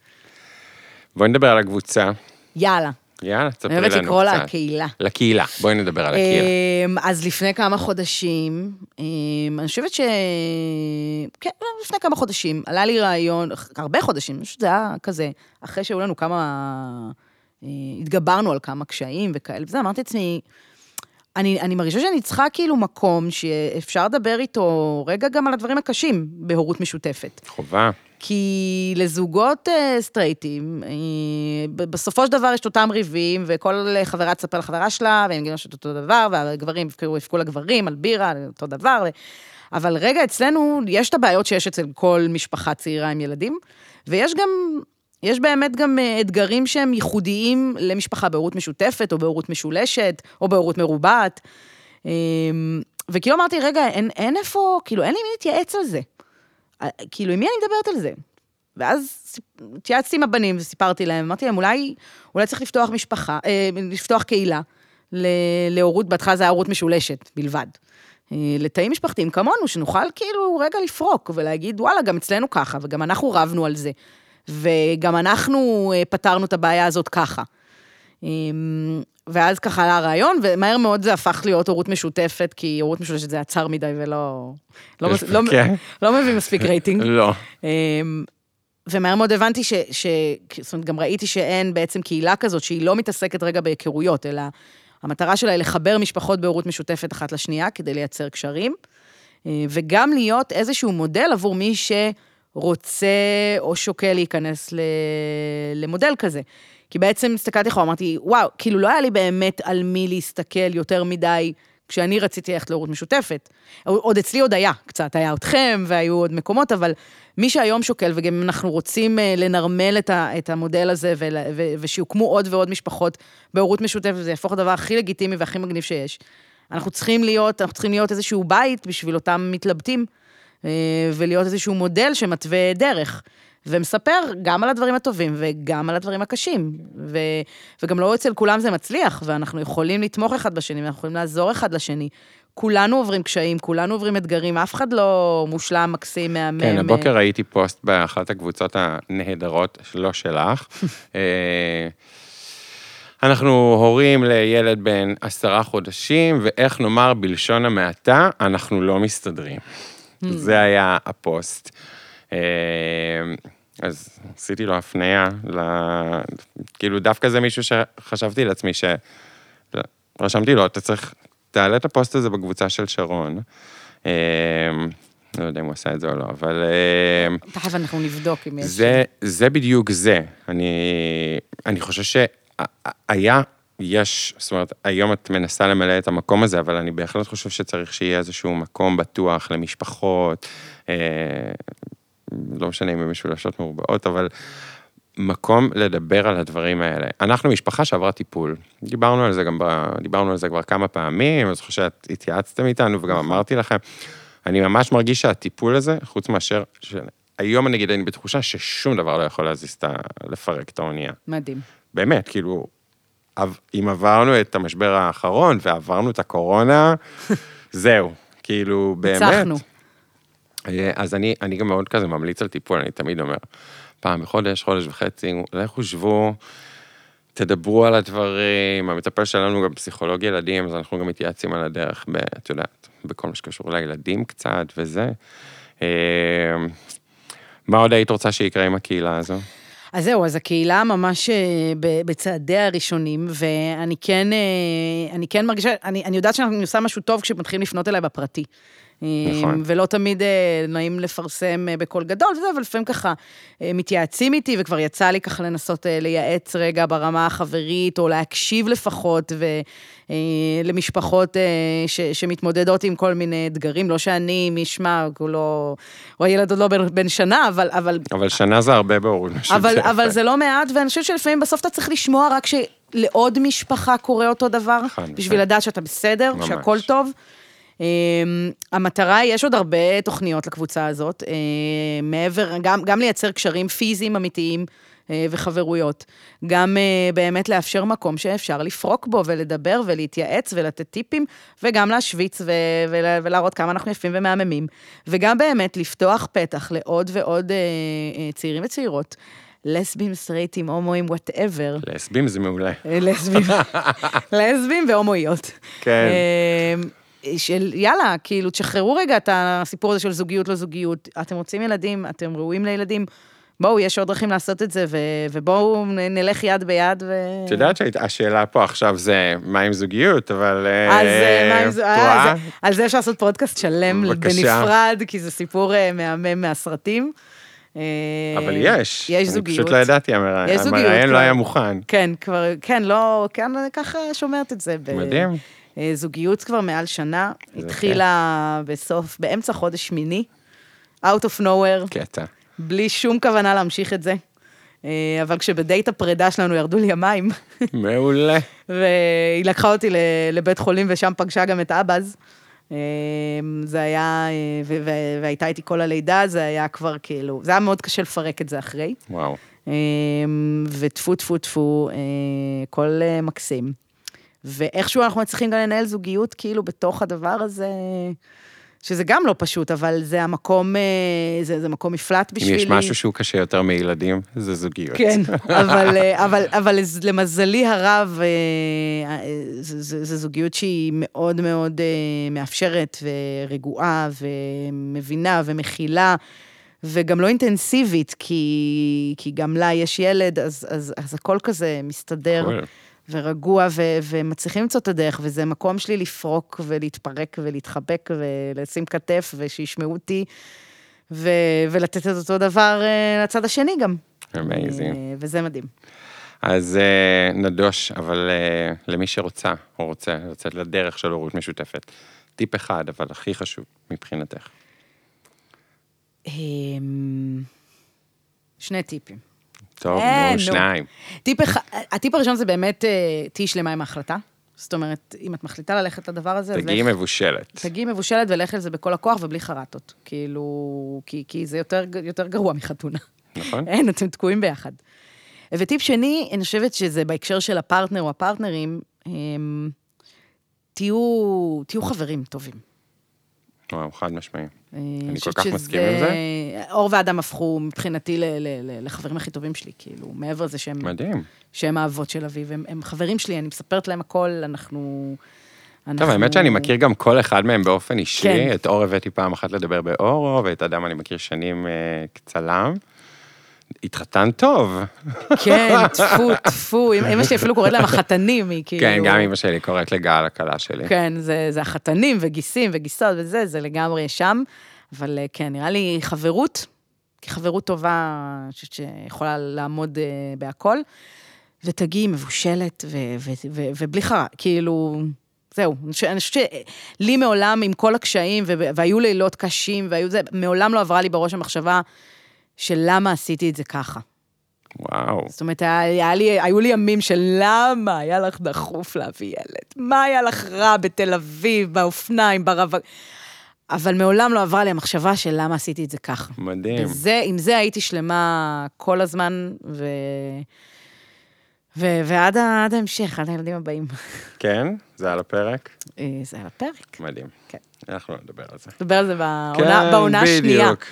בואי נדבר על הקבוצה. יאללה. יאללה, תספרי לנו קצת. אני אוהבת לקרוא לה הקהילה. לקהילה, בואי נדבר על הקהילה. אז לפני כמה חודשים, אני חושבת ש... כן, לפני כמה חודשים, עלה לי רעיון, הרבה חודשים, זה היה כזה, אחרי שהיו לנו כמה... התגברנו על כמה קשיים וכאלה, וזה אמרתי לעצמי, אני מרגישה שאני צריכה כאילו מקום שאפשר לדבר איתו רגע גם על הדברים הקשים בהורות משותפת. חובה. כי לזוגות סטרייטים, בסופו של דבר יש אותם ריבים, וכל חברה תספר לחברה שלה, והם גידו שאותו דבר, והגברים יפקו לגברים על בירה, אותו דבר, אבל רגע אצלנו, יש את הבעיות שיש אצל כל משפחה צעירה עם ילדים, ויש גם... יש באמת גם אתגרים שהם ייחודיים למשפחה בהורות משותפת, או בהורות משולשת, או בהורות מרובעת. וכאילו אמרתי, רגע, אין איפה, כאילו, אין לי מי להתייעץ על זה. כאילו, עם מי אני מדברת על זה? ואז התייעצתי עם הבנים וסיפרתי להם, אמרתי להם, אולי צריך לפתוח משפחה, לפתוח קהילה, להורות, בהתחלה זה ההורות משולשת בלבד. לתאים משפחתיים כמונו, שנוכל כאילו רגע לפרוק, ולהגיד, וואלה, גם אצלנו ככה, וגם אנחנו רבנו על זה. וגם אנחנו פתרנו את הבעיה הזאת ככה. ואז ככה עלה הרעיון, ומהר מאוד זה הפך להיות הורות משותפת, כי הורות משותפת זה עצר מדי ולא... לא מביא מספיק רייטינג. לא. ומהר מאוד הבנתי זאת אומרת, גם ראיתי שאין בעצם קהילה כזאת, שהיא לא מתעסקת רגע בהיכרויות, אלא המטרה שלה היא לחבר משפחות בהורות משותפת אחת לשנייה, כדי לייצר קשרים, וגם להיות איזשהו מודל עבור מי ש... רוצה או שוקל להיכנס למודל כזה. כי בעצם הסתכלתי לך, אמרתי, וואו, כאילו לא היה לי באמת על מי להסתכל יותר מדי, כשאני רציתי ללכת להורות משותפת. עוד אצלי עוד היה קצת, היה אתכם והיו עוד מקומות, אבל מי שהיום שוקל, וגם אנחנו רוצים לנרמל את המודל הזה, ושיוקמו עוד ועוד משפחות בהורות משותפת, וזה יהפוך הדבר הכי לגיטימי והכי מגניב שיש. אנחנו צריכים להיות איזשהו בית בשביל אותם מתלבטים, ולהיות איזשהו מודל שמתווה דרך, ומספר גם על הדברים הטובים וגם על הדברים הקשים, וגם לא אצל כולם זה מצליח, ואנחנו יכולים לתמוך אחד בשני, ואנחנו יכולים לעזור אחד לשני. כולנו עוברים קשיים, כולנו עוברים אתגרים, אף אחד לא מושלם, מקסים, מהמם. כן, הבוקר ראיתי פוסט באחת הקבוצות הנהדרות, לא שלך. אנחנו הורים לילד בן 10 חודשים, ואיך נאמר בלשון המעטה, אנחנו לא מסתדרים. זה היה הפוסט. אז עשיתי לו הפניה, כאילו דווקא זה מישהו שחשבתי לעצמי, שרשמתי לו, אתה צריך, תעלה את הפוסט הזה בקבוצה של שרון, לא יודע אם הוא עשה את זה או לא, אבל... תכף אנחנו נבדוק אם יש... זה בדיוק זה, אני חושב שהיה, יש, זאת אומרת, היום את מנסה למלא את המקום הזה, אבל אני בהחלט חושב שצריך שיהיה איזשהו מקום בטוח למשפחות, לא משנה אם משולשות מרובעות, אבל מקום לדבר על הדברים האלה. אנחנו משפחה שעברה טיפול. דיברנו על זה גם, דיברנו על זה כבר כמה פעמים, אז חושב שהתייעצתם איתנו, וגם אמרתי לכם, אני ממש מרגיש שהטיפול הזה, חוץ מאשר, היום נגיד אני בתחושה ששום דבר לא יכול להזיז, לפרק את האונייה. מדהים. באמת, כאילו, אם עברנו את המשבר האחרון, ועברנו את הקורונה, זהו, כאילו, באמת. הצלחנו. אז אני גם מאוד כזה ממליץ על טיפול, אני תמיד אומר, פעם בחודש, חודש וחצי, לכו שבו, תדברו על הדברים, המטפל שלנו גם פסיכולוג ילדים, אז אנחנו גם מתייעצים על הדרך, את יודעת, בכל מה שקשור לילדים קצת וזה. מה עוד היית רוצה שיקרה עם הקהילה הזו? אז זהו, אז הקהילה ממש בצעדיה הראשונים, ואני כן מרגישה, אני יודעת שאני עושה משהו טוב כשמתחילים לפנות אליי בפרטי. נכון. ולא תמיד נעים לפרסם בכל גדול, אבל לפעמים ככה מתייעצים איתי, וכבר יצא לי ככה לנסות לייעץ רגע ברמה החברית, או להקשיב לפחות, ולמשפחות שמתמודדות עם כל מיני אתגרים, לא שאני משמע, או הילד עוד לא בן שנה, אבל שנה זה הרבה בהורות משותפת. אבל זה לא מעט, ואני חושבת שלפעמים בסוף אתה צריך לשמוע רק שלעוד משפחה קורה אותו דבר, בשביל לדעת שאתה בסדר, שהכל טוב, המטרה, יש עוד הרבה תוכניות לקבוצה הזאת, מעבר, גם לייצר קשרים פיזיים אמיתיים וחברויות, גם באמת לאפשר מקום שאפשר לפרוק בו ולדבר ולהתייעץ ולתת טיפים, וגם להשוויץ ולהראות כמה אנחנו יפים ומהממים, וגם באמת לפתוח פתח לעוד ועוד צעירים וצעירות, לסבים, סטרייטים, הומואים, whatever. לסבים זה מעולה. לסבים והומואיות. כן. של, יאללה, כאילו, תשחררו רגע את הסיפור הזה של זוגיות, לא זוגיות. אתם רוצים ילדים, אתם ראויים לילדים. בואו, יש עוד דרכים לעשות את זה, ובואו נלך יד ביד. את יודעת שהשאלה פה עכשיו זה מה עם זוגיות, אבל... על זה אפשר לעשות פודקאסט שלם בנפרד, כי זה סיפור מהמם מהסרטים. אבל יש. יש זוגיות. פשוט לא ידעתי, המראיין לא היה מוכן. כן, כבר, כן, לא, כן, ככה שומרת את זה. מדהים. זוגיות כבר מעל שנה, התחילה בסוף, באמצע חודש שמיני, out of nowhere, קטע. בלי שום כוונה להמשיך את זה, אבל כשבדייט הפרידה שלנו ירדו לי המים. מעולה. והיא לקחה אותי לבית חולים, ושם פגשה גם את אבאז, זה היה, והייתה איתי כל הלידה, זה היה כבר כאילו, זה היה מאוד קשה לפרק את זה אחרי. וואו. וטפו, טפו, טפו, כל מקסים. ואיכשהו אנחנו מצליחים גם לנהל זוגיות, כאילו, בתוך הדבר הזה, שזה גם לא פשוט, אבל זה המקום, זה מקום מפלט בשבילי. אם יש משהו שהוא קשה יותר מילדים, זה זוגיות. כן, אבל למזלי הרב, זה זוגיות שהיא מאוד מאוד מאפשרת, ורגועה, ומבינה, ומכילה, וגם לא אינטנסיבית, כי גם לה יש ילד, אז הכל כזה מסתדר. ורגוע, ומצליחים למצוא את הדרך, וזה מקום שלי לפרוק, ולהתפרק, ולהתחבק, ולשים כתף, ושישמעו אותי, ולתת את אותו דבר לצד השני גם. אמייזינג. וזה מדהים. אז נדוש, אבל למי שרוצה, או רוצה לצאת לדרך של הורות משותפת, טיפ אחד, אבל הכי חשוב מבחינתך. 2 טיפים. טוב, נו, 2. הטיפ הראשון זה באמת, תהי שלמה עם ההחלטה. זאת אומרת, אם את מחליטה ללכת לדבר הזה... תגיעי מבושלת. תגיעי מבושלת ולך על זה בכל הכוח ובלי חרטות. כאילו, כי זה יותר גרוע מחתונה. נכון. אין, אתם תקועים ביחד. וטיפ שני, אני חושבת שזה בהקשר של הפרטנר או הפרטנרים, תהיו חברים טובים. וואו, חד משמעי. אני כל כך מסכים עם זה. אור ואדם הפכו מבחינתי לחברים הכי טובים שלי, כאילו, מעבר לזה שהם... מדהים. שהם האבות של אביב, הם חברים שלי, אני מספרת להם הכל, טוב, האמת שאני מכיר גם כל אחד מהם באופן אישי, את אור הבאתי פעם אחת לדבר באורו, ואת אדם אני מכיר שנים קצלם. התחתן טוב. כן, תפו. אמא שלי אפילו קוראת להם החתנים. כן, גם אמא שלי קוראת לגל הקלה שלי. כן, זה החתנים וגיסים וגיסות וזה, זה לגמרי שם. אבל כן, נראה לי חברות, חברות טובה שיכולה לעמוד בהכל, ותגיעי מבושלת ובלי חרה, כאילו... זהו, אני חושבת שלי מעולם עם כל הקשיים, והיו לילות קשים, מעולם לא עברה לי בראש המחשבה של למה עשיתי את זה ככה. וואו. זאת אומרת, היו לי ימים של למה היה לך דחוף להביא ילד, מה היה לך רע בתל אביב, באופניים, ברבק, אבל מעולם לא עברה לי המחשבה של למה עשיתי את זה ככה. מדהים. עם זה הייתי שלמה כל הזמן, ועד ההמשך, עד הילדים הבאים. כן? זה על הפרק? זה על הפרק. מדהים. כן. אנחנו נדבר על זה. נדבר על זה בעונה השנייה. כן, בדיוק.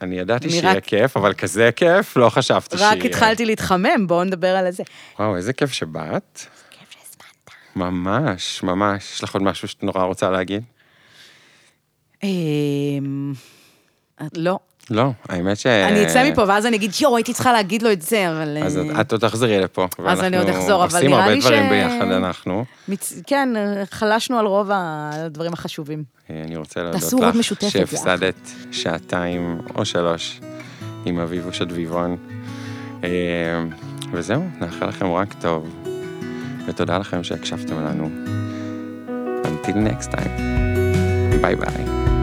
אני ידעתי שיהיה כיף, אבל כזה כיף, לא חשבתי שיהיה. רק התחלתי להתחמם, בואו נדבר על זה. וואו, איזה כיף שבאת. איזה כיף שהזמנת. ממש, ממש. יש לך עוד משהו שאת נורא רוצה להגיד? לא. לא, האמת ש... אני אצא מפה, ואז אני אגיד, יו, הייתי צריכה להגיד לו את זה, אבל... אז את עוד תחזרי לפה, ואנחנו עושים הרבה דברים ביחד, אנחנו. כן, חלשנו על רוב הדברים החשובים. אני רוצה להודות לך שהפסדת שעתיים או 3 עם אביב ושדביבון, וזהו, נאחל לכם רק טוב, ותודה לכם שהקשבתם לנו. Until next time. ביי ביי.